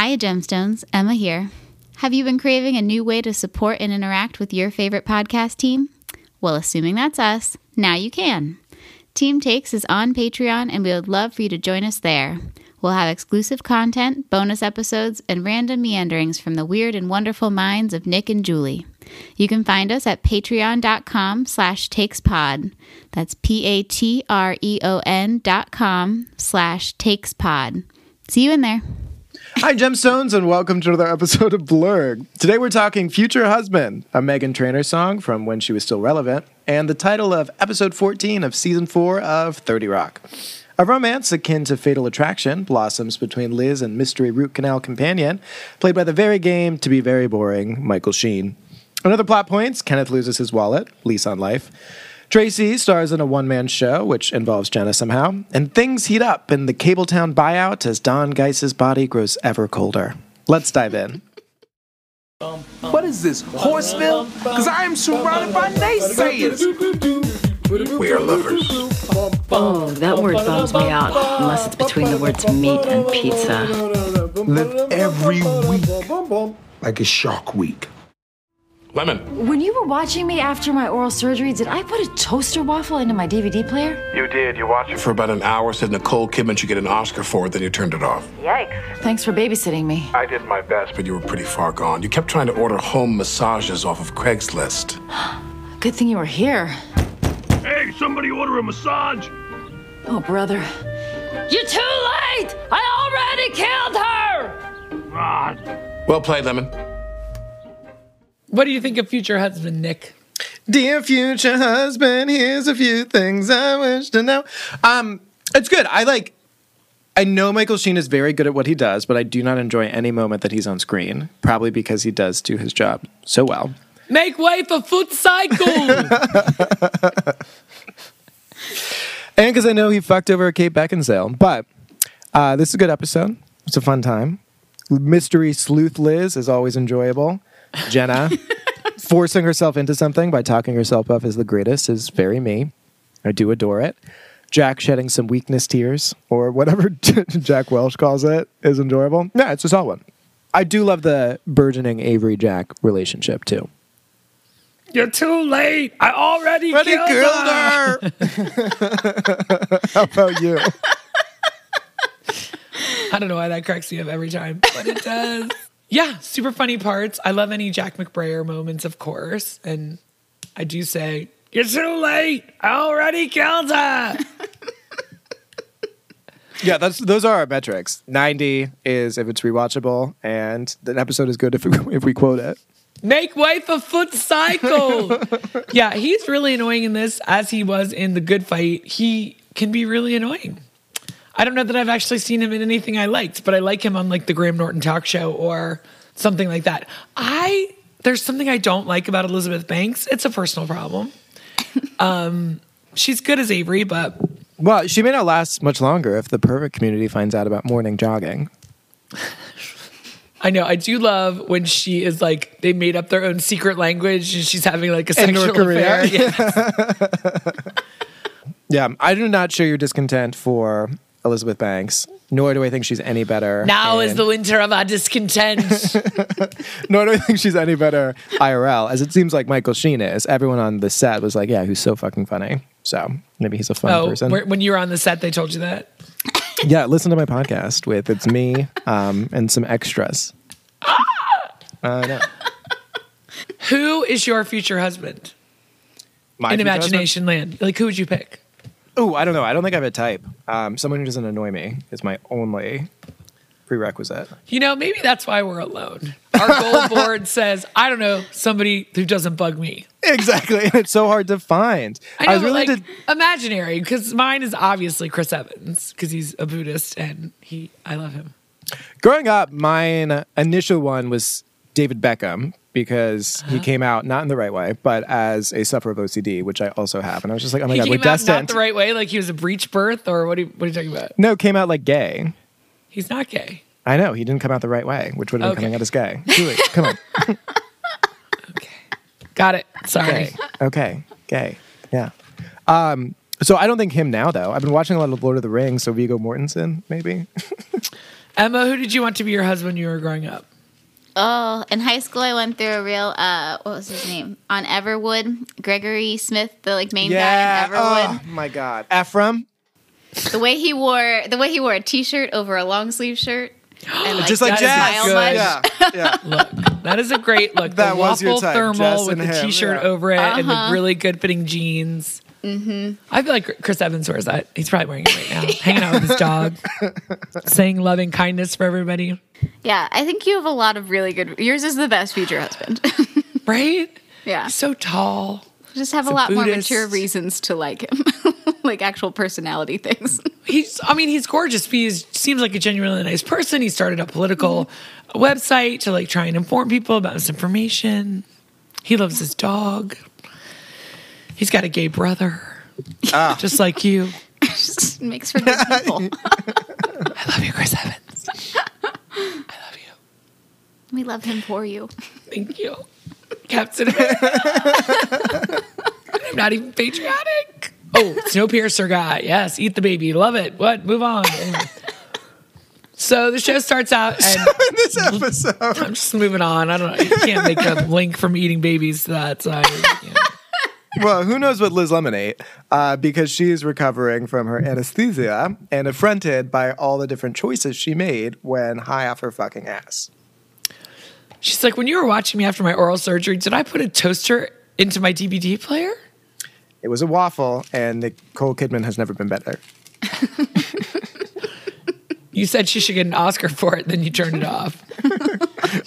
Hi, Gemstones. Emma here. Have you been craving a new way to support and interact with your favorite podcast team? Well, assuming that's us, now you can. Team Takes is on Patreon, and we would love for you to join us there. We'll have exclusive content, bonus episodes, and random meanderings from the weird and wonderful minds of Nick and Julie. You can find us at patreon.com/takespod. That's patreon.com/takespod. See you in there. Hi, Gemstones, and welcome to another episode of Blurg. Today we're talking Future Husband, a Megan Trainor song from when she was still relevant, and the title of episode 14 of season 4 of 30 Rock. A romance akin to Fatal Attraction blossoms between Liz and mystery root canal companion, played by the very game to be very boring Michael Sheen. On other plot points, Kenneth loses his wallet, lease on life. Tracy stars in a one-man show, which involves Jenna somehow, and things heat up in the Cabletown buyout as Don Geis's body grows ever colder. Let's dive in. What is this, Horseville? Because I am surrounded by naysayers. We are lovers. Oh, that word bums me out, unless it's between the words meat and pizza. Live every week like a shark week. Lemon. When you were watching me after my oral surgery, did I put a toaster waffle into my DVD player? You did. You watched it for about an hour, said Nicole Kidman should get an Oscar for it, then you turned it off. Yikes. Thanks for babysitting me. I did my best, but you were pretty far gone. You kept trying to order home massages off of Craigslist. Good thing you were here. Hey, somebody order a massage. Oh, brother. You're too late! I already killed her! God. Well played, Lemon. What do you think of Future Husband, Nick? Dear Future Husband, here's a few things I wish to know. It's good. I know Michael Sheen is very good at what he does, but I do not enjoy any moment that he's on screen, probably because he does do his job so well. Make way for futsal. And because I know he fucked over Kate Beckinsale. But this is a good episode. It's a fun time. Mystery sleuth Liz is always enjoyable. Jenna forcing herself into something by talking herself up as the greatest is very me. I do adore it. Jack shedding some weakness tears, or whatever Jack Welch calls it, is enjoyable. Yeah, it's a solid one. I do love the burgeoning Avery-Jack relationship, too. You're too late. I already killed her. How about you? I don't know why that cracks me up every time, but it does. Yeah, super funny parts. I love any Jack McBrayer moments, of course. And I do say, you're too late. I already killed her. Yeah, those are our metrics. 90 is if it's rewatchable, and an episode is good if we quote it. Make way for futsal. Yeah, he's really annoying in this, as he was in The Good Fight. He can be really annoying. I don't know that I've actually seen him in anything I liked, but I like him on the Graham Norton talk show or something like that. There's something I don't like about Elizabeth Banks. It's a personal problem. She's good as Avery, but... Well, she may not last much longer if the pervert community finds out about morning jogging. I know. I do love when she is they made up their own secret language and she's having a sexual affair. Yes. Yeah, I do not share your discontent for... Elizabeth Banks, nor do I think she's any better. Now is the winter of our discontent. Nor do I think she's any better IRL, as it seems like Michael Sheen is. Everyone on the set was like, yeah, who's so fucking funny. So maybe he's a fun person. When you were on the set, they told you that? Yeah, listen to my podcast with it's me and some extras. No. Who is your future husband? In imagination land. Who would you pick? Oh, I don't know. I don't think I have a type. Someone who doesn't annoy me is my only prerequisite. Maybe that's why we're alone. Our goal board says, I don't know, somebody who doesn't bug me. Exactly. It's so hard to find. I was really imaginary, because mine is obviously Chris Evans, because he's a Buddhist, and I love him. Growing up, mine initial one was David Beckham, because he came out, not in the right way, but as a sufferer of OCD, which I also have. And I was just like, oh my God, we're destined. He came out not the right way? Like he was a breech birth? Or what are you talking about? No, came out gay. He's not gay. I know. He didn't come out the right way, which would have been coming out as gay. Julie, come on. Okay. Got it. Sorry. Okay. Gay. Yeah. So I don't think him now, though. I've been watching a lot of Lord of the Rings, so Viggo Mortensen, maybe. Emma, who did you want to be your husband when you were growing up? Oh, in high school, I went through a real, what was his name? On Everwood, Gregory Smith, the like main guy in Everwood. Oh my God. Ephraim? The way he wore a t-shirt over a long sleeve shirt. And, like, just like Jazz. Yeah. Look, that is a great look. That the was your type. Thermal with the t-shirt over it and the really good fitting jeans. Mm-hmm. I feel like Chris Evans wears that. He's probably wearing it right now. Hanging out with his dog. Saying loving kindness for everybody. Yeah, I think you have a lot of really good... Yours is the best future husband. Right? Yeah. He's so tall. Just have a lot more mature reasons to like him. Like actual personality things. He's gorgeous. He seems like a genuinely nice person. He started a political website to like try and inform people about misinformation. He loves his dog. He's got a gay brother, just like you. Just makes for good people. I love you, Chris Evans. I love you. We love him for you. Thank you, Captain America. I'm not even patriotic. Oh, Snowpiercer guy. Yes, eat the baby. Love it. What? Move on. So the show starts out. And in this episode. I'm just moving on. I don't know. You can't make a link from eating babies to that side. You know. Well, who knows what Liz Lemon ate, because she is recovering from her anesthesia and affronted by all the different choices she made when high off her fucking ass. She's like, when you were watching me after my oral surgery, did I put a toaster into my DVD player? It was a waffle, and Nicole Kidman has never been better. You said she should get an Oscar for it, then you turned it off.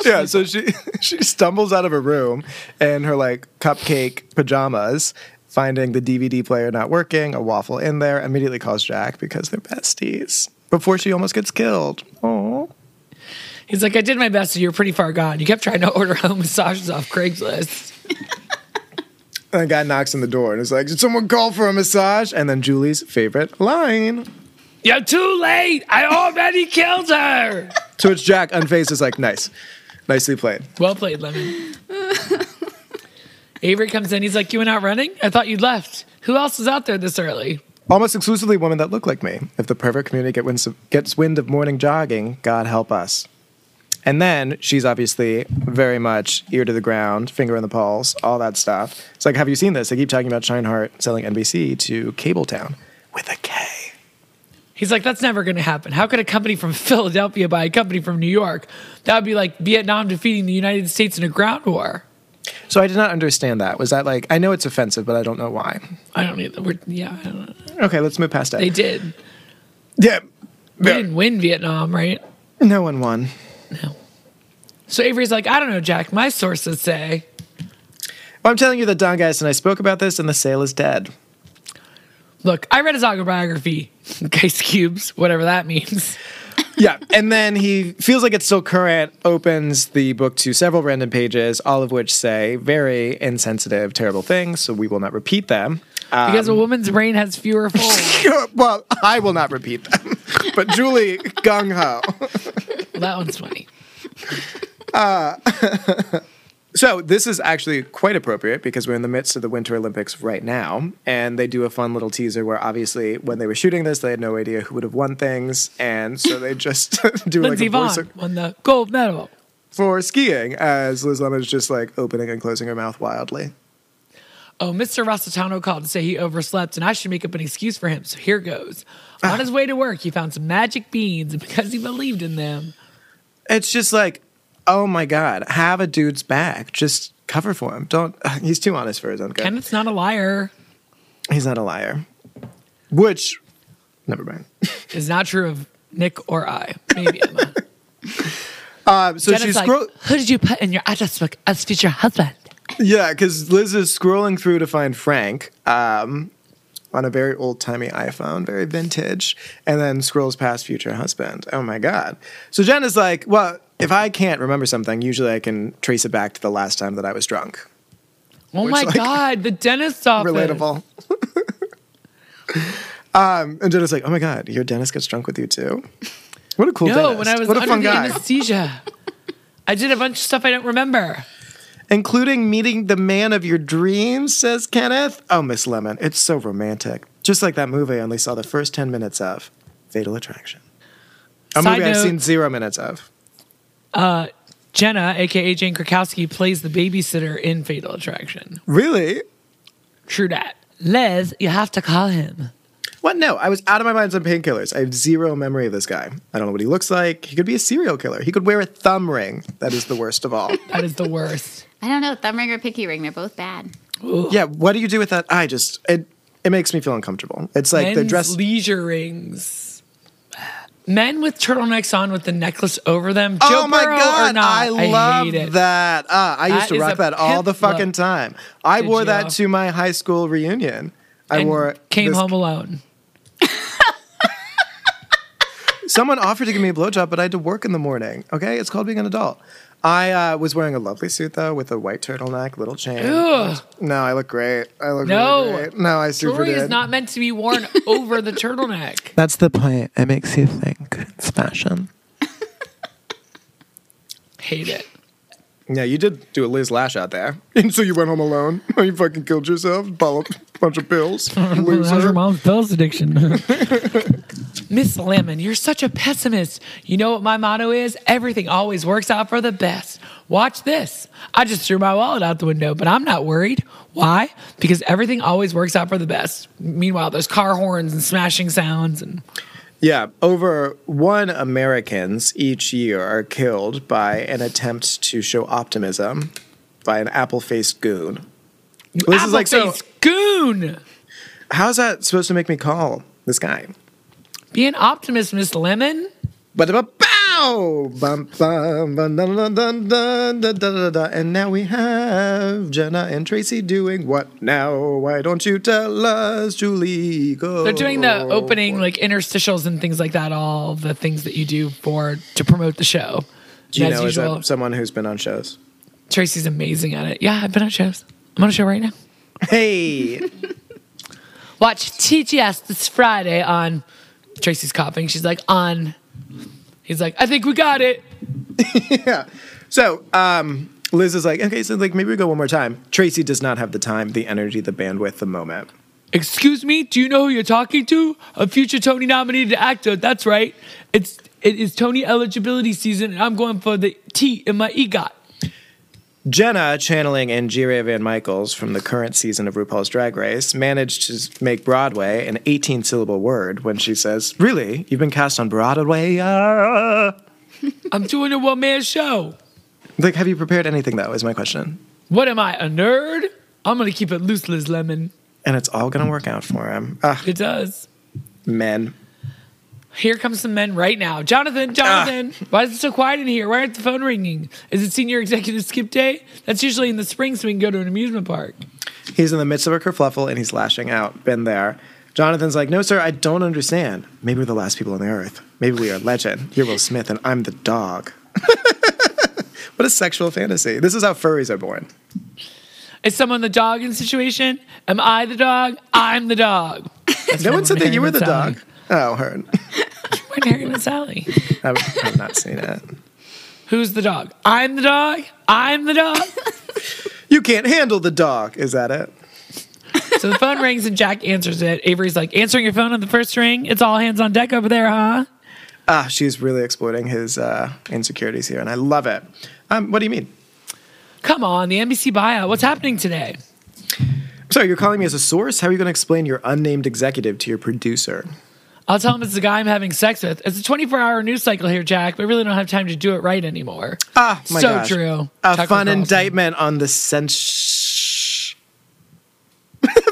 Yeah, so she stumbles out of her room in her, like, cupcake pajamas, finding the DVD player not working, a waffle in there, immediately calls Jack because they're besties before she almost gets killed. Aww. He's like, I did my best, so you were pretty far gone. You kept trying to order home massages off Craigslist. And the guy knocks on the door and is like, did someone call for a massage? And then Julie's favorite line... You're too late. I already killed her. To which Jack, unfazed, is like, nice. Nicely played. Well played, Lemon. Avery comes in. He's like, you went out running? I thought you'd left. Who else is out there this early? Almost exclusively women that look like me. If the pervert community gets wind of morning jogging, God help us. And then she's obviously very much ear to the ground, finger in the pulse, all that stuff. It's like, have you seen this? They keep talking about Scheinhardt selling NBC to Cabletown with a K. He's like, that's never going to happen. How could a company from Philadelphia buy a company from New York? That would be like Vietnam defeating the United States in a ground war. So I did not understand that. Was that like, I know it's offensive, but I don't know why. I don't either. I don't know. Okay, let's move past that. They did. Yeah. We didn't win Vietnam, right? No one won. No. So Avery's like, I don't know, Jack. My sources say. Well, I'm telling you that Don Geist and I spoke about this, and the sale is dead. Look, I read his autobiography, Geist Cubes, whatever that means. Yeah, and then he feels like it's still current, opens the book to several random pages, all of which say very insensitive, terrible things, so we will not repeat them. Because a woman's brain has fewer folds. Well, I will not repeat them, but Julie, gung-ho. Well, that one's funny. So this is actually quite appropriate because we're in the midst of the Winter Olympics right now, and they do a fun little teaser where obviously when they were shooting this, they had no idea who would have won things, and so they just do like a voice won the gold medal for skiing as Liz Lemon is just like opening and closing her mouth wildly. Oh, Mr. Rossitano called to say he overslept, and I should make up an excuse for him. So here goes. On his way to work, he found some magic beans, and because he believed in them, it's just like. Oh my God, have a dude's back. Just cover for him. Don't. He's too honest for his own good. Kenneth's not a liar. He's not a liar. Which, never mind. Is not true of Nick or I. Maybe Emma. So Jenna's she's like, who did you put in your address book as future husband? Yeah, because Liz is scrolling through to find Frank on a very old-timey iPhone, very vintage, and then scrolls past future husband. Oh my God. So Jenna's like, well... If I can't remember something, usually I can trace it back to the last time that I was drunk. Oh my God, the dentist's office. Relatable. And Jenna's like, oh my God, your dentist gets drunk with you too? What a cool dentist. No, when I was under the anesthesia, I did a bunch of stuff I don't remember. Including meeting the man of your dreams, says Kenneth. Oh, Miss Lemon, it's so romantic. Just like that movie I only saw the first 10 minutes of, Fatal Attraction. A movie I've seen 0 minutes of. Jenna, a.k.a. Jane Krakowski, plays the babysitter in Fatal Attraction. Really? True that. Liz, you have to call him. What? No, I was out of my mind on painkillers. I have zero memory of this guy. I don't know what he looks like. He could be a serial killer. He could wear a thumb ring. That is the worst of all. That is the worst. I don't know. Thumb ring or pinky ring. They're both bad. Ooh. Yeah, what do you do with that? It makes me feel uncomfortable. It's like the dress... leisure rings. Men with turtlenecks on with the necklace over them. Oh my God, I love that. I used to rock that all the fucking time. I wore that to my high school reunion. I wore came home alone. Someone offered to give me a blowjob, but I had to work in the morning. Okay? It's called being an adult. I was wearing a lovely suit, though, with a white turtleneck, little chain. Ew. No, I look great. I look really great. No, I super did. Jewelry is not meant to be worn over the turtleneck. That's the point. It makes you think. It's fashion. Hate it. Yeah, you did do a Liz lash out there. And so you went home alone? Or you fucking killed yourself? Bought a bunch of pills? How's your mom's pills addiction? Miss Lemon, you're such a pessimist. You know what my motto is? Everything always works out for the best. Watch this. I just threw my wallet out the window, but I'm not worried. Why? Because everything always works out for the best. Meanwhile, there's car horns and smashing sounds and... Yeah, over 1 Americans each year are killed by an attempt to show optimism by an apple-faced goon. Goon! How's that supposed to make me call this guy? Be an optimist, Miss Lemon. And now we have Jenna and Tracy doing what now? Why don't you tell us, Julie? Go. They're doing the opening, like interstitials and things like that. All the things that you do to promote the show. Gino is someone who's been on shows. Tracy's amazing at it. Yeah, I've been on shows. I'm on a show right now. Hey, watch TGS this Friday on. Tracy's coughing. She's like on. He's like, I think we got it. Yeah. So Liz is like, okay, so like maybe we go one more time. Tracy does not have the time, the energy, the bandwidth, the moment. Excuse me, do you know who you're talking to? A future Tony nominated actor. That's right. It is Tony eligibility season, and I'm going for the T in my EGOT. Jenna, channeling Angeria Van Michaels from the current season of RuPaul's Drag Race, managed to make Broadway an 18-syllable word when she says, really? You've been cast on Broadway? I'm doing a one-man show. Like, have you prepared anything, though, is my question. What am I, a nerd? I'm going to keep it loose, Liz Lemon. And it's all going to work out for him. Ugh. It does. Men. Here comes some men right now. Jonathan, why is it so quiet in here? Why aren't the phone ringing? Is it senior executive skip day? That's usually in the spring so we can go to an amusement park. He's in the midst of a kerfluffle and he's lashing out. Been there. Jonathan's like, no, sir, I don't understand. Maybe we're the last people on the earth. Maybe we are legend. You're Will Smith and I'm the dog. What a sexual fantasy. This is how furries are born. Is someone the dog in the situation? Am I the dog? I'm the dog. No one said that you were the dog. Oh, heard. When Harry Met Sally. I've not seen it. Who's the dog? I'm the dog. I'm the dog. You can't handle the dog. Is that it? So the phone rings and Jack answers it. Avery's like, answering your phone on the first ring? It's all hands on deck over there, huh? She's really exploiting his insecurities here, and I love it. What do you mean? Come on, the NBC buyout. What's happening today? Sorry, you're calling me as a source? How are you going to explain your unnamed executive to your producer? I'll tell him it's the guy I'm having sex with. It's a 24-hour news cycle here, Jack, but I really don't have time to do it right anymore. Ah, my gosh. So true. A fun indictment on the sense.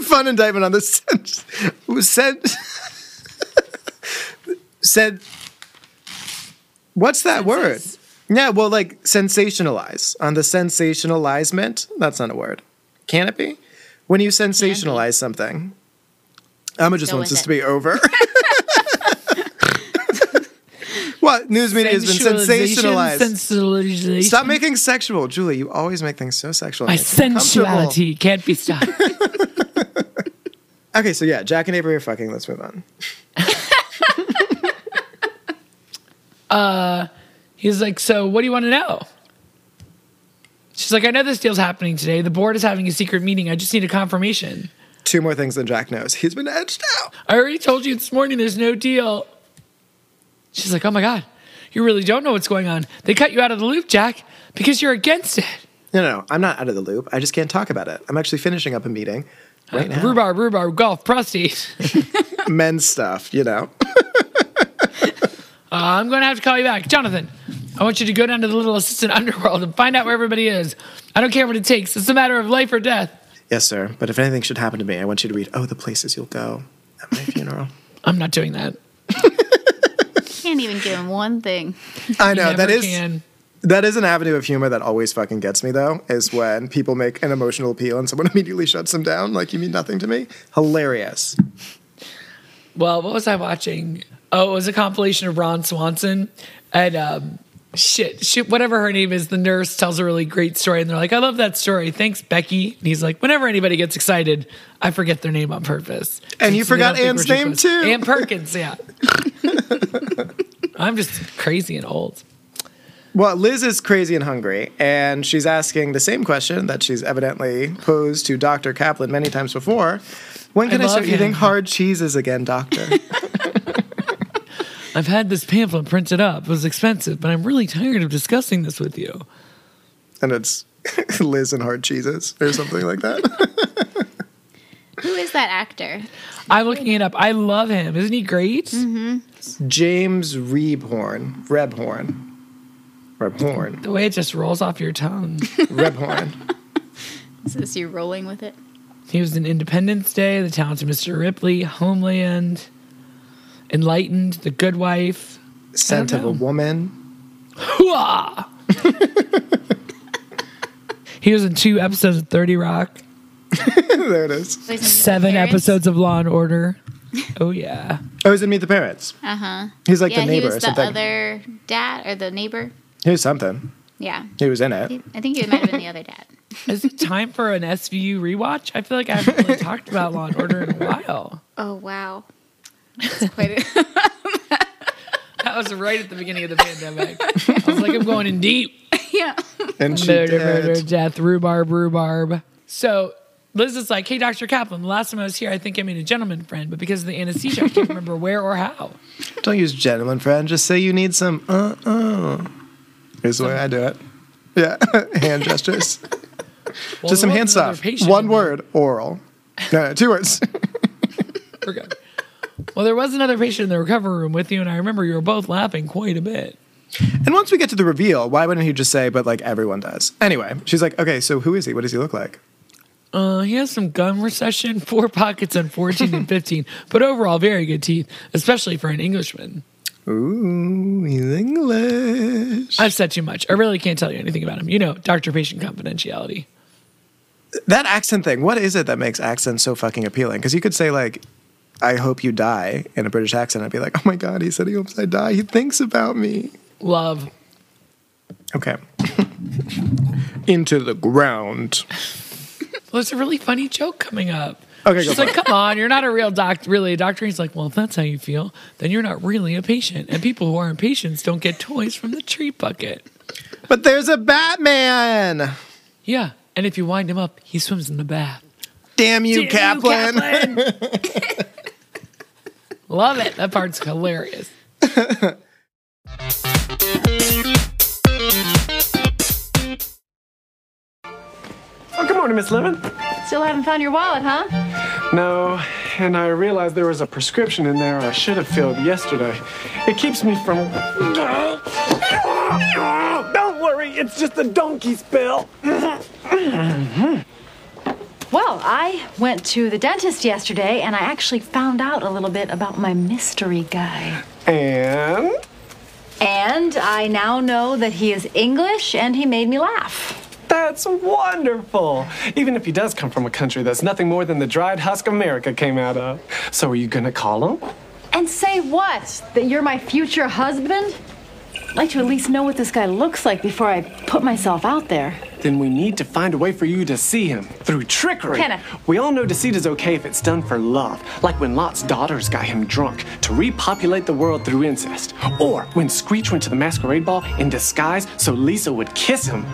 Fun indictment on the sense. Said. What's that word? Yeah, well, like sensationalize. On the sensationalizement. That's not a word. Can it be? When you sensationalize something. Emma just wants this to be over. What? News media has been sensationalized. Stop making sexual. Julie, you always make things so sexual. My sensuality can't be stopped. Okay, so yeah, Jack and Avery are fucking. Let's move on. He's like, so what do you want to know? She's like, I know this deal's happening today. The board is having a secret meeting. I just need a confirmation. Two more things than Jack knows. He's been edged out. I already told you this morning there's no deal. She's like, oh my God, you really don't know what's going on. They cut you out of the loop, Jack, because you're against it. No, I'm not out of the loop. I just can't talk about it. I'm actually finishing up a meeting right now. Rhubarb, golf, prostate. Men's stuff, you know. I'm going to have to call you back. Jonathan, I want you to go down to the little assistant underworld and find out where everybody is. I don't care what it takes. It's a matter of life or death. Yes, sir. But if anything should happen to me, I want you to read, the places you'll go at my funeral. I'm not doing that. Can't even give him one thing. I know. That is an avenue of humor that always fucking gets me, though, is when people make an emotional appeal and someone immediately shuts them down. Like, you mean nothing to me? Hilarious. Well, what was I watching? Oh, it was a compilation of Ron Swanson and whatever her name is, the nurse tells a really great story and they're like, I love that story. Thanks, Becky. And he's like, whenever anybody gets excited, I forget their name on purpose. And you forgot Anne's name too. Anne Perkins, yeah. I'm just crazy and old. Well, Liz is crazy and hungry, and she's asking the same question that she's evidently posed to Dr. Kaplan many times before. When can I start eating hard cheeses again, doctor? I've had this pamphlet printed up. It was expensive, but I'm really tired of discussing this with you. And it's Liz and hard cheeses or something like that. Who is that actor? I'm looking it up. I love him. Isn't he great? Mm-hmm. James Rebhorn. The way it just rolls off your tongue. Rebhorn. Is this you rolling with it? He was in Independence Day, The Talented Mr. Ripley, Homeland, Enlightened, The Good Wife. Scent of a Woman. Hooah! He was in 2 episodes of 30 Rock. There it is. 7 episodes of Law and Order. Oh, yeah. Oh, he's in Meet the Parents. Uh-huh. He's like the neighbor or something. He was the other dad or the neighbor. He was something. Yeah. He was in it. I think he might have been the other dad. Is it time for an SVU rewatch? I feel like I haven't really talked about Law and Order in a while. Oh, wow. That was right at the beginning of the pandemic. I was like, I'm going in deep. Yeah. And murder, death, rhubarb. So Liz is like, hey, Dr. Kaplan, the last time I was here, I think I made a gentleman friend, but because of the anesthesia, I can't remember where or how. Don't use gentleman friend. Just say you need some, Here's the way I do it. Yeah. Hand gestures. Well, just some hand stuff. One word, oral. No, 2 words. We're good. Well, there was another patient in the recovery room with you, and I remember you were both laughing quite a bit. And once we get to the reveal, why wouldn't he just say, but like everyone does? Anyway, she's like, okay, so who is he? What does he look like? He has some gum recession, 4 pockets on 14 and 15, but overall very good teeth, especially for an Englishman. Ooh, he's English. I've said too much. I really can't tell you anything about him. You know, doctor-patient confidentiality. That accent thing, what is it that makes accents so fucking appealing? Because you could say like, I hope you die in a British accent. I'd be like, oh my God, he said he hopes I die. He thinks about me. Love. Okay. Into the ground. Well, it's a really funny joke coming up. Okay, she's like, come on, you're not a real doctor, really a doctor. He's like, well, if that's how you feel, then you're not really a patient. And people who aren't patients don't get toys from the tree bucket. But there's a Batman. Yeah. And if you wind him up, he swims in the bath. Damn you, Kaplan. Love it. That part's hilarious. Oh, good morning, Miss Lemon. Still haven't found your wallet, huh? No, and I realized there was a prescription in there I should have filled yesterday. It keeps me from... Don't worry, it's just a donkey spill. Well, I went to the dentist yesterday, and I actually found out a little bit about my mystery guy. And? And I now know that he is English, and he made me laugh. That's wonderful. Even if he does come from a country that's nothing more than the dried husk America came out of. So are you gonna call him? And say what? That you're my future husband? I'd like to at least know what this guy looks like before I put myself out there. Then we need to find a way for you to see him through trickery. Kenna. We all know deceit is okay if it's done for love, like when Lot's daughters got him drunk to repopulate the world through incest, or when Screech went to the masquerade ball in disguise so Lisa would kiss him.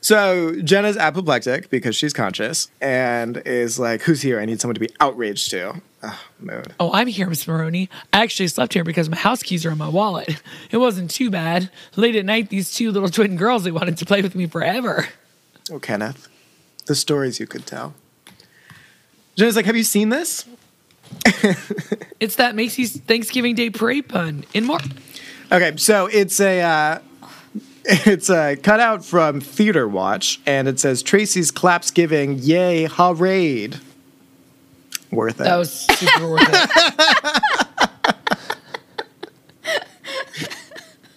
So Jenna's apoplectic because she's conscious and is like, who's here? I need someone to be outraged to. Oh, mood. Oh, I'm here, Miss Maroney. I actually slept here because my house keys are in my wallet. It wasn't too bad. Late at night, these two little twin girls, they wanted to play with me forever. Oh, Kenneth. The stories you could tell. Jenna's like, have you seen this? It's that Macy's Thanksgiving Day parade pun and more. Okay, so it's a cutout from Theater Watch, and it says, Tracy's claps giving, yay, ha-raid. Worth it. That was super worth it.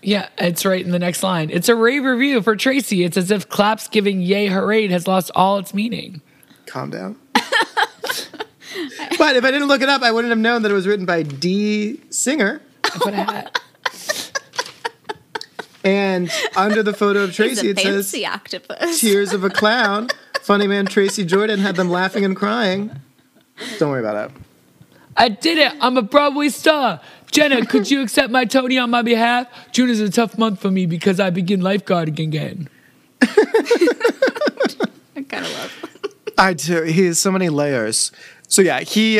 Yeah, it's right in the next line. It's a rave review for Tracy. It's as if claps giving, yay, ha-raid has lost all its meaning. Calm down. But if I didn't look it up, I wouldn't have known that it was written by D. Singer. I put a hat. And under the photo of Tracy, it says, octopus. Tears of a clown. Funny man Tracy Jordan had them laughing and crying. Don't worry about it. I did it. I'm a Broadway star. Jenna, could you accept my Tony on my behalf? June is a tough month for me because I begin lifeguarding again. I kind of love him. I do. He has so many layers. So yeah, he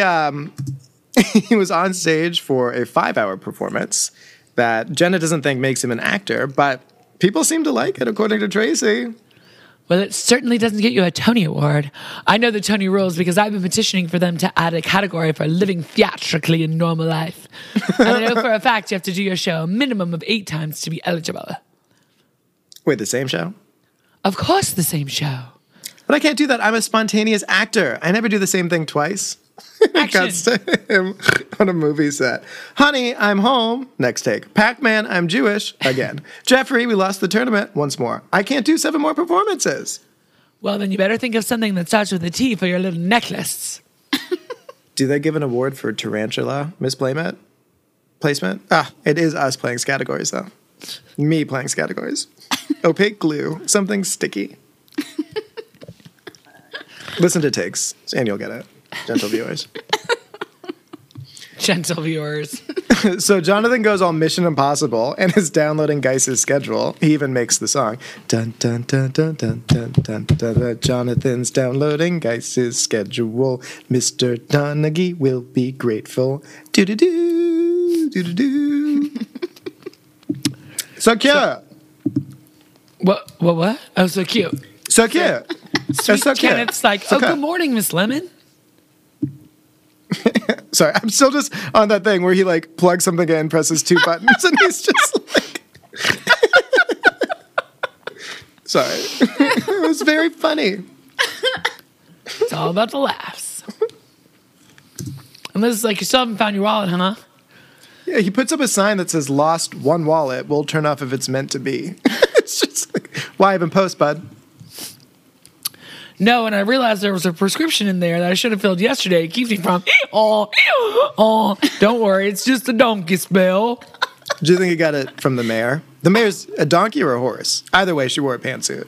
was on stage for a 5-hour performance that Jenna doesn't think makes him an actor, but people seem to like it, according to Tracy. Well, it certainly doesn't get you a Tony Award. I know the Tony rules because I've been petitioning for them to add a category for living theatrically in normal life. And I know for a fact you have to do your show a minimum of 8 times to be eligible. Wait, the same show? Of course the same show. But I can't do that. I'm a spontaneous actor. I never do the same thing twice. Action. Him on a movie set. Honey, I'm home. Next take. Pac-Man, I'm Jewish. Again. Jeffrey, we lost the tournament. Once more. I can't do 7 more performances. Well, then you better think of something that starts with a T for your little necklace. Do they give an award for Tarantula? Misplacement? Placement? Ah, it is us playing categories, though. Me playing categories. Opaque glue. Something sticky. Listen to takes, and you'll get it. Gentle viewers. Gentle viewers. So Jonathan goes all Mission Impossible and is downloading Geis's schedule. He even makes the song. Dun, dun, dun, dun, dun, dun, dun, dun, dun. Jonathan's downloading Geis's schedule. Mr. Donaghy will be grateful. Do-do-do. Do-do-do. So cute. So, what? Oh, so cute. So cute. Sweet so Kenneth's cute. Like, so oh, good morning, Miss Lemon. Sorry, I'm still just on that thing where he like plugs something in, presses 2 buttons, and he's just like. Sorry, it was very funny. It's all about the laughs. And this is like, you still haven't found your wallet, huh? Yeah, he puts up a sign that says "Lost one wallet. Will turn off if it's meant to be." It's just like, why even post, bud? No, and I realized there was a prescription in there that I should have filled yesterday. It keeps me from, oh, don't worry, it's just a donkey spell. Do you think he got it from the mayor? The mayor's a donkey or a horse? Either way, she wore a pantsuit.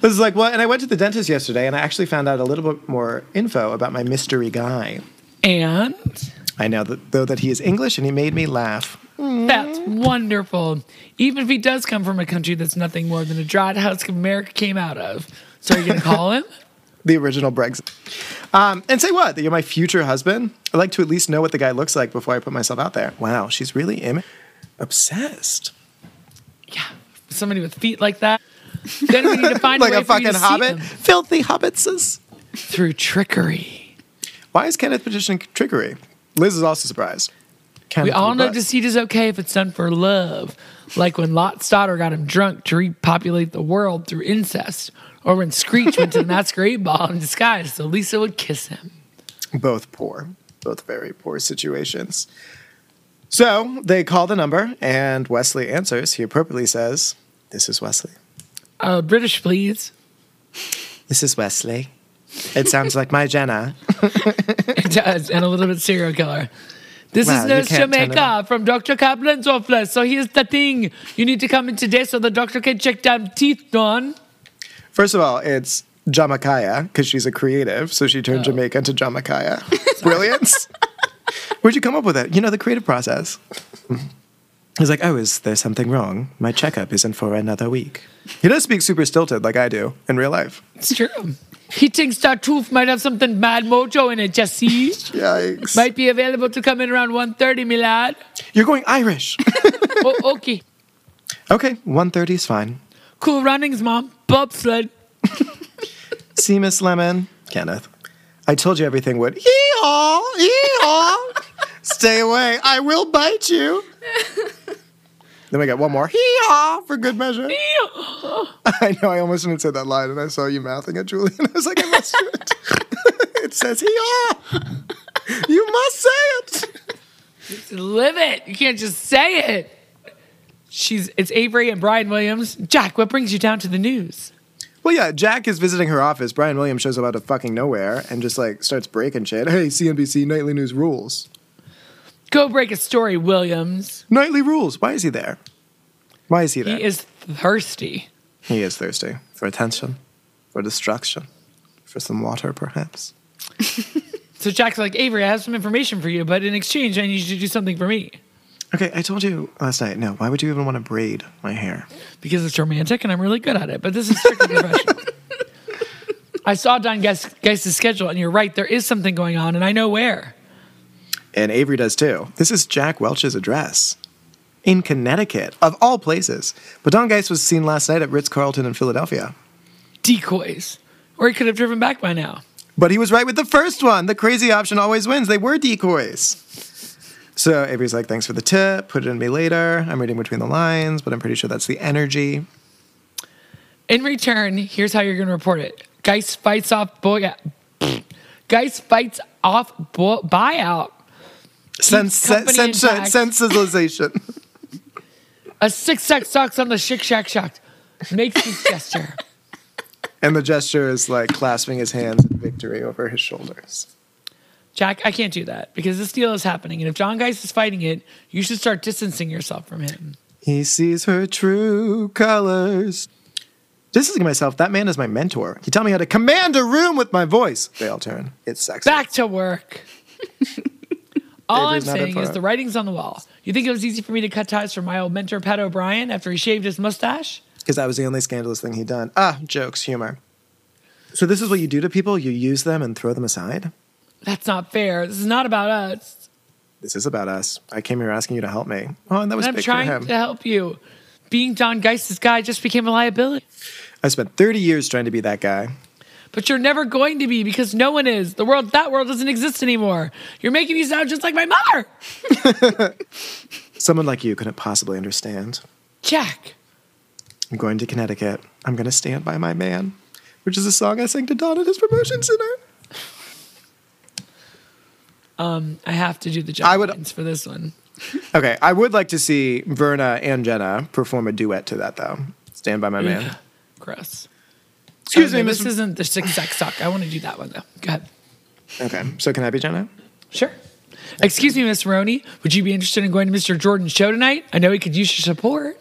This is like, well, and I went to the dentist yesterday, and I actually found out a little bit more info about my mystery guy. And? I know, that he is English, and he made me laugh. That's wonderful. Even if he does come from a country that's nothing more than a dry house America came out of. So are you going to call him? The original Brexit. And say what? That you're my future husband? I'd like to at least know what the guy looks like before I put myself out there. Wow, she's really obsessed. Yeah, somebody with feet like that. Then we need to find like a way for you to see them. Like a fucking hobbit? Filthy hobbitses. Through trickery. Why is Kenneth petitioning trickery? Liz is also surprised. We all know deceit is okay if it's done for love, like when Lot's daughter got him drunk to repopulate the world through incest, or when Screech went to the masquerade ball in disguise so Lisa would kiss him. Both poor. Both very poor situations. So they call the number, and Wesley answers. He appropriately says, this is Wesley. British, please. This is Wesley. It sounds like my Jenna. It does, and a little bit serial killer. This is Nurse Jamaica from Dr. Kaplan's office. So here's the thing. You need to come in today so the doctor can check down teeth, Don. First of all, it's Jamaica because she's a creative. So she turned Jamaica into Jamaica. Brilliance. Where'd you come up with it? You know, the creative process. He's like, oh, is there something wrong? My checkup isn't for another week. He does speak super stilted like I do in real life. It's true. He thinks that tooth might have something bad mojo in it, just see? Yikes. Might be available to come in around 1:30, me lad. You're going Irish. Oh, okay. Okay, 1:30 is fine. Cool runnings, Mom. Bobsled. See, Miss Lemon? Kenneth. I told you everything would. Yee-haw! Yee-haw! Stay away. I will bite you. Then we got one more. Hee-haw for good measure. Hee-haw. I know, I almost didn't say that line, and I saw you mouthing at Julie, and I was like, I must do it. It says hee-haw. You must say it. Just live it. You can't just say it. It's Avery and Brian Williams. Jack, what brings you down to the news? Well, yeah, Jack is visiting her office. Brian Williams shows up out of fucking nowhere and just, like, starts breaking shit. Hey, CNBC, Nightly News rules. Go break a story, Williams. Nightly rules. Why is he there? Why is he there? He is thirsty. He is thirsty for attention, for distraction, for some water, perhaps. So Jack's like, Avery, I have some information for you, but in exchange, I need you to do something for me. Okay, I told you last night, no, why would you even want to braid my hair? Because it's romantic and I'm really good at it, but this is strictly professional. I saw Don Geist's schedule, and you're right, there is something going on, and I know where. And Avery does too. This is Jack Welch's address in Connecticut, of all places. But Don Geist was seen last night at Ritz-Carlton in Philadelphia. Decoys. Or he could have driven back by now. But he was right with the first one. The crazy option always wins. They were decoys. So Avery's like, thanks for the tip. Put it in me later. I'm reading between the lines, but I'm pretty sure that's the energy. In return, here's how you're going to report it. Geist fights off buyout. Sensationalization. A six-sack socks on the shick-shack-shocked. Makes this gesture. And the gesture is like clasping his hands in victory over his shoulders. Jack, I can't do that because this deal is happening. And if John Geist is fighting it, you should start distancing yourself from him. He sees her true colors. Distancing myself, that man is my mentor. He taught me how to command a room with my voice. They all turn. It's sexy. Back to work. All I'm saying is the writing's on the wall. You think it was easy for me to cut ties from my old mentor, Pat O'Brien, after he shaved his mustache? Because that was the only scandalous thing he'd done. Ah, jokes, humor. So this is what you do to people? You use them and throw them aside? That's not fair. This is not about us. This is about us. I came here asking you to help me. Oh, and that was big for him. I'm trying to help you. Being Don Geist's guy just became a liability. I spent 30 years trying to be that guy. But you're never going to be because no one is. That world doesn't exist anymore. You're making me sound just like my mother. Someone like you couldn't possibly understand. Jack. I'm going to Connecticut. I'm going to stand by my man, which is a song I sang to Don at his promotion center. I have to do the jump for this one. Okay, I would like to see Verna and Jenna perform a duet to that, though. Stand by my man. Gross. Excuse me, Miss. This isn't the six-sack sock. I want to do that one, though. Go ahead. Okay, so can I be Jenna? Sure. Excuse me, Miss Roney. Would you be interested in going to Mr. Jordan's show tonight? I know he could use your support.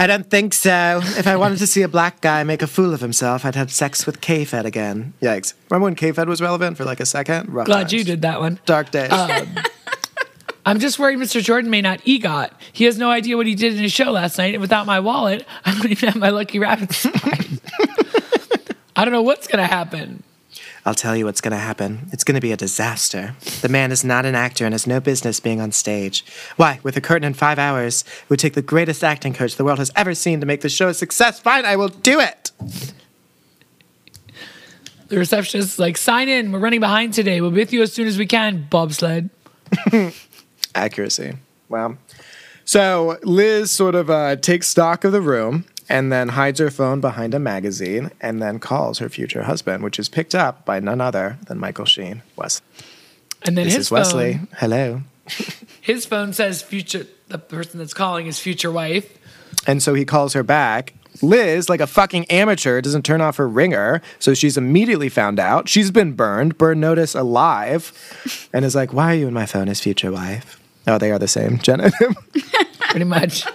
I don't think so. If I wanted to see a black guy make a fool of himself, I'd have sex with K-Fed again. Yikes. Remember when K-Fed was relevant for like a second? Rough Glad times. You did that one. Dark days. I'm just worried Mr. Jordan may not EGOT. He has no idea what he did in his show last night, and without my wallet, I don't even have my Lucky Rabbit's spine. I don't know what's going to happen. I'll tell you what's going to happen. It's going to be a disaster. The man is not an actor and has no business being on stage. Why, with a curtain in 5 hours, it would take the greatest acting coach the world has ever seen to make the show a success. Fine, I will do it. The receptionist is like, sign in. We're running behind today. We'll be with you as soon as we can, bobsled. Accuracy. Wow. So Liz sort of takes stock of the room. And then hides her phone behind a magazine and then calls her future husband, which is picked up by none other than Michael Sheen. Wesley. And then his phone. This is Wesley. Hello. His phone says future, the person that's calling is future wife. And so he calls her back. Liz, like a fucking amateur, doesn't turn off her ringer. So she's immediately found out. She's been burned. Burn notice alive. And is like, why are you in my phone as future wife? Oh, they are the same. Jen and him. Pretty much.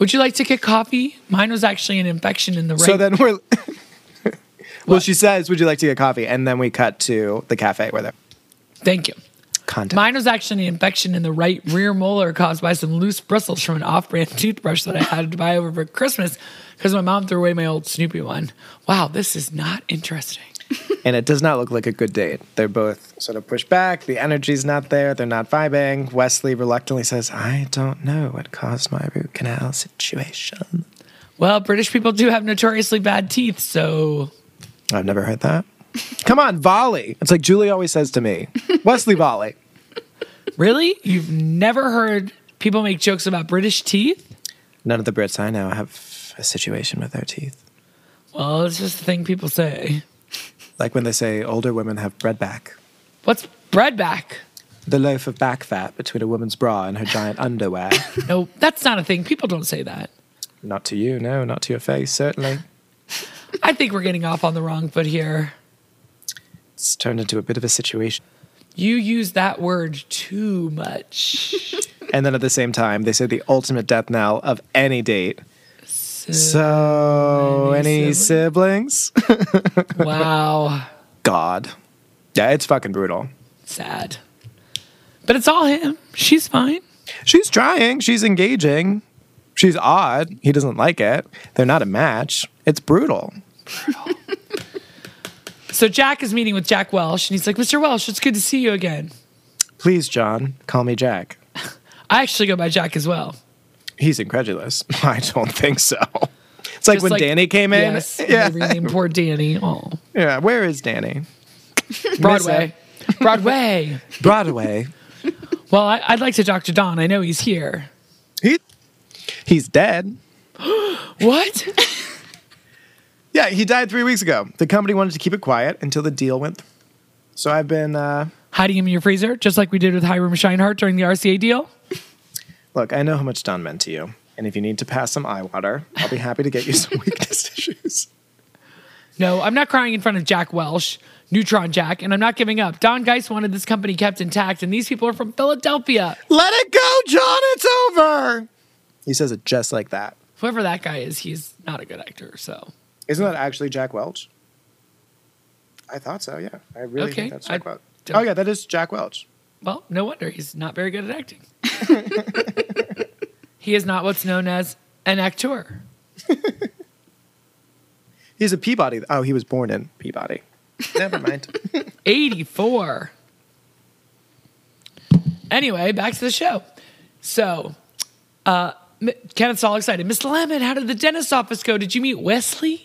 Would you like to get coffee? Mine was actually an infection in the right. So then we're... Well, she says, would you like to get coffee? And then we cut to the cafe where they're... Thank you. condom. Mine was actually an infection in the right rear molar caused by some loose bristles from an off-brand toothbrush that I had to buy over for Christmas because my mom threw away my old Snoopy one. Wow, this is not interesting. And it does not look like a good date. They're both sort of pushed back. The energy's not there. They're not vibing. Wesley reluctantly says, I don't know what caused my root canal situation. Well, British people do have notoriously bad teeth, so... I've never heard that. Come on, volley. It's like Julie always says to me. Wesley volley. Really? You've never heard people make jokes about British teeth? None of the Brits I know have a situation with their teeth. Well, it's just the thing people say. Like when they say older women have bread back. What's bread back? The loaf of back fat between a woman's bra and her giant underwear. No, that's not a thing. People don't say that. Not to you, no. Not to your face, certainly. I think we're getting off on the wrong foot here. It's turned into a bit of a situation. You use that word too much. And then at the same time, they say the ultimate death knell of any date. So any siblings? Wow. God. Yeah, it's fucking brutal. Sad. But it's all him. She's fine. She's trying. She's engaging. She's odd. He doesn't like it. They're not a match. It's brutal. Brutal. So Jack is meeting with Jack Welch, and he's like, Mr. Welch, it's good to see you again. Please, John, call me Jack. I actually go by Jack as well. He's incredulous. I don't think so. It's like when Danny came in. Yes, yeah. They renamed poor Danny. Oh. Yeah, where is Danny? Broadway. Broadway. Broadway. Well, I'd like to talk to Don. I know he's here. He's dead. What? Yeah, he died 3 weeks ago. The company wanted to keep it quiet until the deal went through. So I've been... hiding him in your freezer, just like we did with Hiram Scheinhart during the RCA deal? Look, I know how much Don meant to you. And if you need to pass some eye water, I'll be happy to get you some weakness tissues. No, I'm not crying in front of Jack Welch, Neutron Jack, and I'm not giving up. Don Geist wanted this company kept intact, and these people are from Philadelphia. Let it go, John. It's over. He says it just like that. Whoever that guy is, he's not a good actor, so... Isn't that actually Jack Welch? I thought so, yeah. I really think that's Jack Welch. Oh, yeah, that is Jack Welch. Well, no wonder. He's not very good at acting. He is not what's known as an actor. He's a Peabody. Oh, he was born in Peabody. Never mind. 84. Anyway, back to the show. So, Kenneth's all excited. Miss Lemon, how did the dentist's office go? Did you meet Wesley?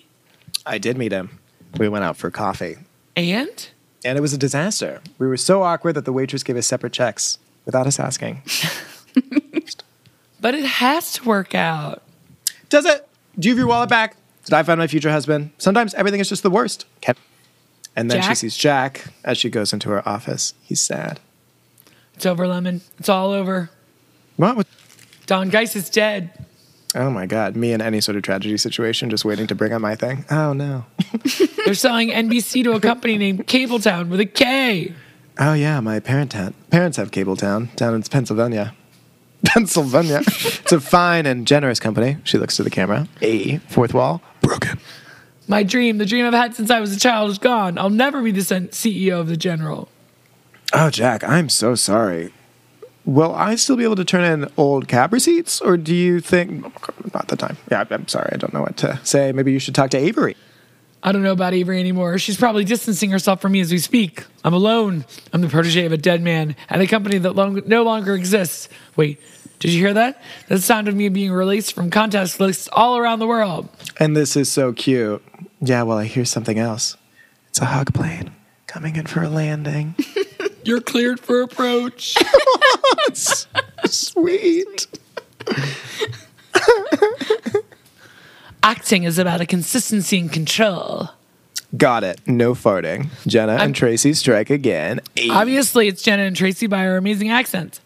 I did meet him. We went out for coffee. And? And it was a disaster. We were so awkward that the waitress gave us separate checks without us asking. But it has to work out. Does it? Do you have your wallet back? Did I find my future husband? Sometimes everything is just the worst. And then she sees Jack as she goes into her office. He's sad. It's over, Lemon. It's all over. What? Don Geist is dead. Oh, my God. Me in any sort of tragedy situation, just waiting to bring up my thing. Oh, no. They're selling NBC to a company named Cabletown with a K. Oh, yeah. My parents have Cabletown down in Pennsylvania. Pennsylvania. It's a fine and generous company. She looks to the camera. A fourth wall. Broken. My dream, the dream I've had since I was a child, is gone. I'll never be the CEO of the General. Oh, Jack, I'm so sorry. Will I still be able to turn in old cab receipts, or do you think... Not the time. Yeah, I'm sorry. I don't know what to say. Maybe you should talk to Avery. I don't know about Avery anymore. She's probably distancing herself from me as we speak. I'm alone. I'm the protege of a dead man at a company that no longer exists. Wait, did you hear that? That's the sound of me being released from contest lists all around the world. And this is so cute. Yeah, well, I hear something else. It's a hog plane coming in for a landing. You're cleared for approach. That's sweet. Acting is about a consistency and control. Got it. No farting. Jenna and Tracy strike again. Eight. Obviously, it's Jenna and Tracy by our amazing accents.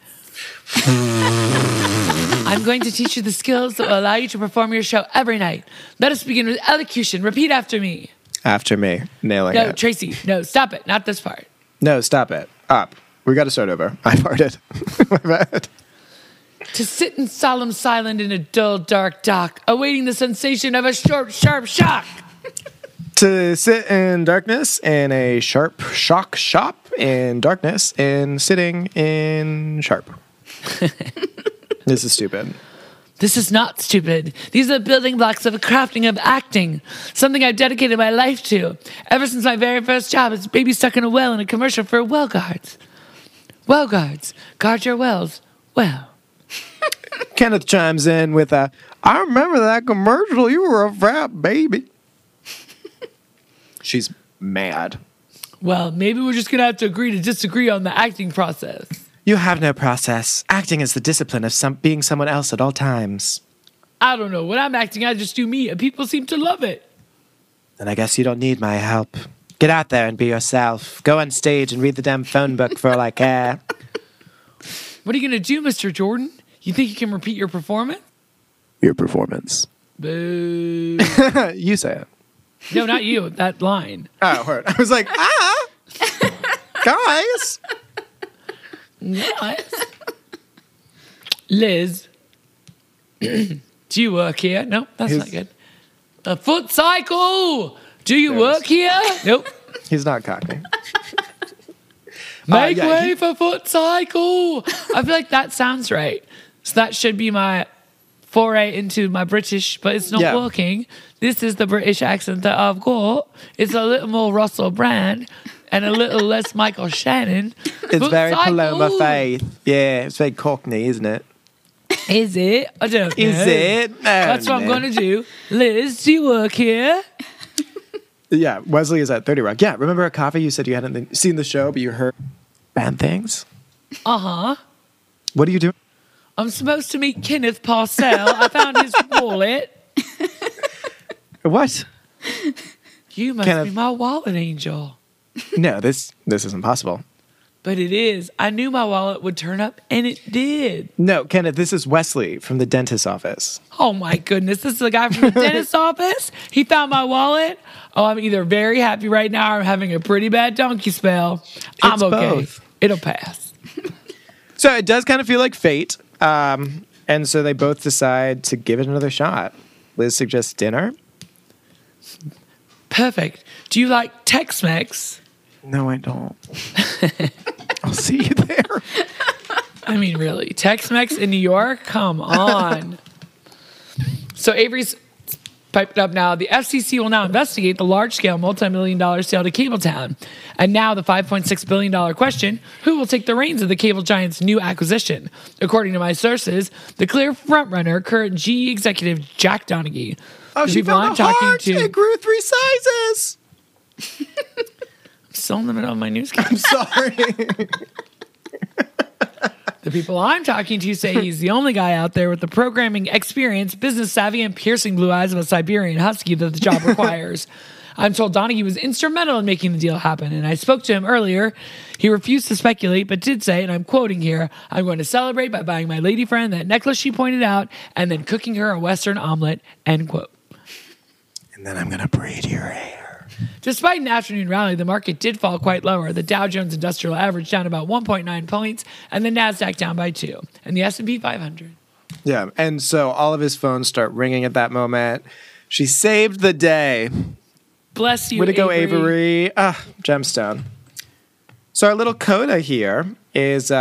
I'm going to teach you the skills that will allow you to perform your show every night. Let us begin with elocution. Repeat after me. After me. Nailing it. No, Tracy. No, stop it. Not this part. No, stop it. Up. We got to start over. I farted. My bad. To sit in solemn silence in a dull, dark dock, awaiting the sensation of a short, sharp shock. To sit in darkness in a sharp shock shop in darkness and sitting in sharp. This is stupid. This is not stupid. These are building blocks of a crafting of acting, something I've dedicated my life to. Ever since my very first job as a baby stuck in a well in a commercial for well guards. Well guards, guard your wells well. Kenneth chimes in with a, I remember that commercial. You were a frat baby. She's mad. Well, maybe we're just going to have to agree to disagree on the acting process. You have no process. Acting is the discipline of being someone else at all times. I don't know. When I'm acting, I just do me, and people seem to love it. Then I guess you don't need my help. Get out there and be yourself. Go on stage and read the damn phone book for all I care. What are you going to do, Mr. Jordan? You think you can repeat your performance? Your performance. Boo. You say it. No, not you. That line. Oh, word. I was like, guys. Nice. Liz, do you work here? No, that's not good. A foot cycle. Do you work here? Nope. He's not cockney. Make way for foot cycle. I feel like that sounds right. So that should be my foray into my British, but it's not working. This is the British accent that I've got. It's a little more Russell Brand. And a little less Michael Shannon. It's very Paloma Faith. Yeah, it's very cockney, isn't it? Is it? I don't know. Is it? No, that's what I'm going to do. Liz, do you work here? Yeah, Wesley is at 30 Rock. Yeah, remember a coffee? You said you hadn't seen the show, but you heard bad things? Uh-huh. What are you doing? I'm supposed to meet Kenneth Parcell. I found his wallet. What? You must be my wallet angel. No, this isn't possible. But it is. I knew my wallet would turn up, and it did. No, Kenneth, this is Wesley from the dentist's office. Oh, my goodness. This is the guy from the dentist's office? He found my wallet? Oh, I'm either very happy right now or I'm having a pretty bad donkey spell. I'm okay. Both. It'll pass. So it does kind of feel like fate. And so they both decide to give it another shot. Liz suggests dinner. Perfect. Do you like Tex-Mex? No, I don't. I'll see you there. I mean, really. Tex-Mex in New York? Come on. So Avery's piped up now. The FCC will now investigate the large-scale multi-million-dollar sale to Cabletown. And now the $5.6 billion question, who will take the reins of the cable giant's new acquisition? According to my sources, the clear frontrunner, current GE executive Jack Donaghy. Oh, she found a heart. It grew 3 sizes. I'm still in the middle of my news. I'm sorry. The people I'm talking to say he's the only guy out there with the programming experience, business savvy, and piercing blue eyes of a Siberian husky that the job requires. I'm told Donaghy was instrumental in making the deal happen, and I spoke to him earlier. He refused to speculate, but did say, and I'm quoting here, I'm going to celebrate by buying my lady friend that necklace she pointed out and then cooking her a Western omelet, end quote. And then I'm going to braid your hair. Despite an afternoon rally, the market did fall quite lower. The Dow Jones Industrial Average down about 1.9 points, and the NASDAQ down by 2, and the S&P 500. Yeah, and so all of his phones start ringing at that moment. She saved the day. Bless you, Avery. Way to go, Avery. Ah, gemstone. So our little coda here is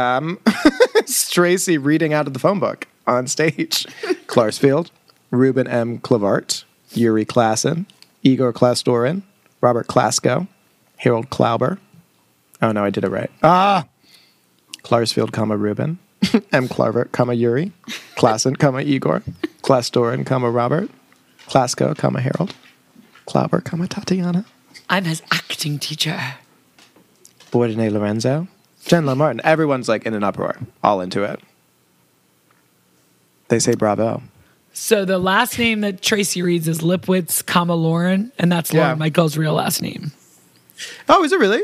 Tracy reading out of the phone book on stage. Clarsfield, Reuben M. Clavart, Yuri Klassen, Igor Klastorin, Robert Klasko, Harold Klauber. Oh, no, I did it right. Ah! Clarsfield, comma, Reuben, M. Clavart, comma, Yuri, Klassen, comma, Igor, Klastorin, comma, Robert, Klasko, comma, Harold, Klauber, comma, Tatiana. I'm his acting teacher. Bourdonnais Lorenzo, Jen Lamartin. Everyone's like in an uproar, all into it. They say bravo. So the last name that Tracy reads is Lipwitz, comma, Lauren, and that's Lauren Michael's real last name. Oh, is it really?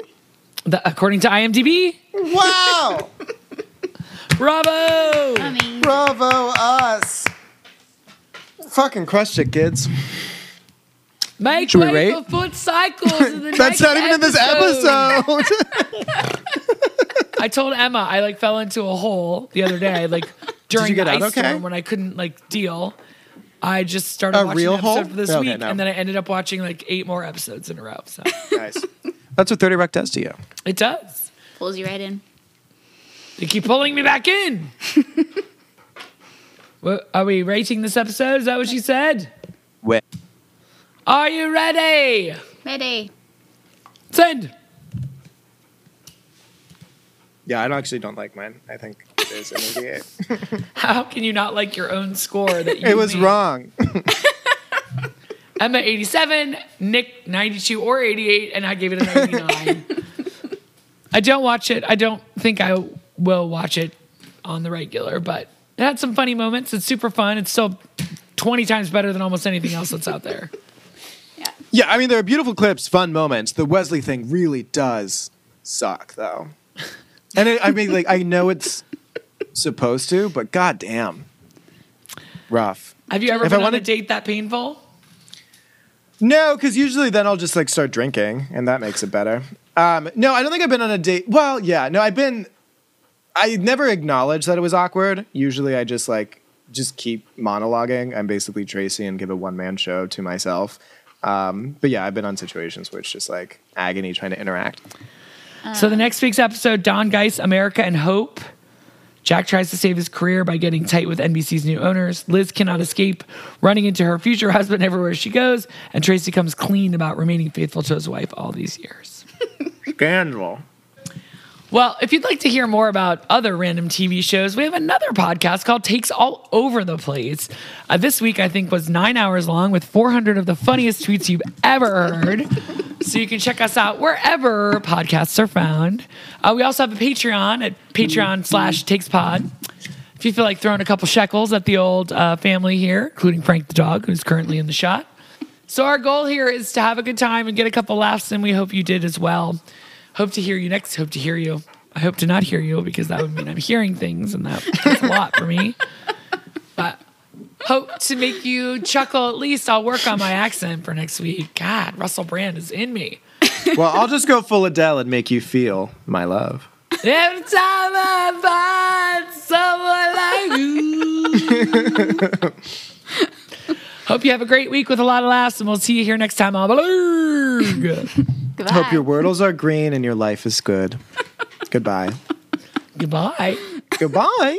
According to IMDb. Wow! Bravo! Bravo us! Fucking crushed it, kids. Make Should way for foot cycles in the That's next not even episode. In this episode. I told Emma I fell into a hole the other day, during the ice storm when I couldn't deal. I just started watching real episode for this week, and then I ended up watching 8 more episodes in a row. So. Nice. That's what 30 Rock does to you. It does. pulls you right in. They keep pulling me back in. What, are we rating this episode? Is that what she said? Where? Are you ready? Ready. Send. Yeah, I actually don't like mine. I think it is an 88. How can you not like your own score that you It was made? Wrong. Emma 87, Nick 92 or 88, and I gave it a 99. I don't watch it. I don't think I will watch it on the regular, but it had some funny moments. It's super fun. It's still 20 times better than almost anything else that's out there. Yeah, I mean, there are beautiful clips, fun moments. The Wesley thing really does suck, though. And it, I mean, like, I know it's supposed to, but goddamn, rough. Have you ever been on a date that painful? No, because usually then I'll just like start drinking, and that makes it better. No, I don't think I've been on a date. Well, yeah, no, I never acknowledged that it was awkward. Usually, I just like keep monologuing. I'm basically Tracy and give a one-man show to myself. But yeah, I've been on situations where it's just like agony trying to interact. So the next week's episode, Don Geis, America and Hope. Jack tries to save his career by getting tight with NBC's new owners. Liz cannot escape running into her future husband everywhere she goes. And Tracy comes clean about remaining faithful to his wife all these years. Scandal. Well, if you'd like to hear more about other random TV shows, we have another podcast called Takes All Over the Place. This week, I think, was 9 hours long with 400 of the funniest tweets you've ever heard. So you can check us out wherever podcasts are found. We also have a Patreon at patreon.com/takespod. If you feel like throwing a couple shekels at the old family here, including Frank the dog, who's currently in the shot. So our goal here is to have a good time and get a couple laughs, and we hope you did as well. Hope to hear you next. Hope to hear you. I hope to not hear you because that would mean I'm hearing things and that's a lot for me. But hope to make you chuckle at least. I'll work on my accent for next week. God, Russell Brand is in me. Well, I'll just go full Adele and make you feel my love. Every time I find someone like you. Hope you have a great week with a lot of laughs and we'll see you here next time on Blurg. Goodbye. Hope your wordles are green and your life is good. Goodbye. Goodbye. Goodbye.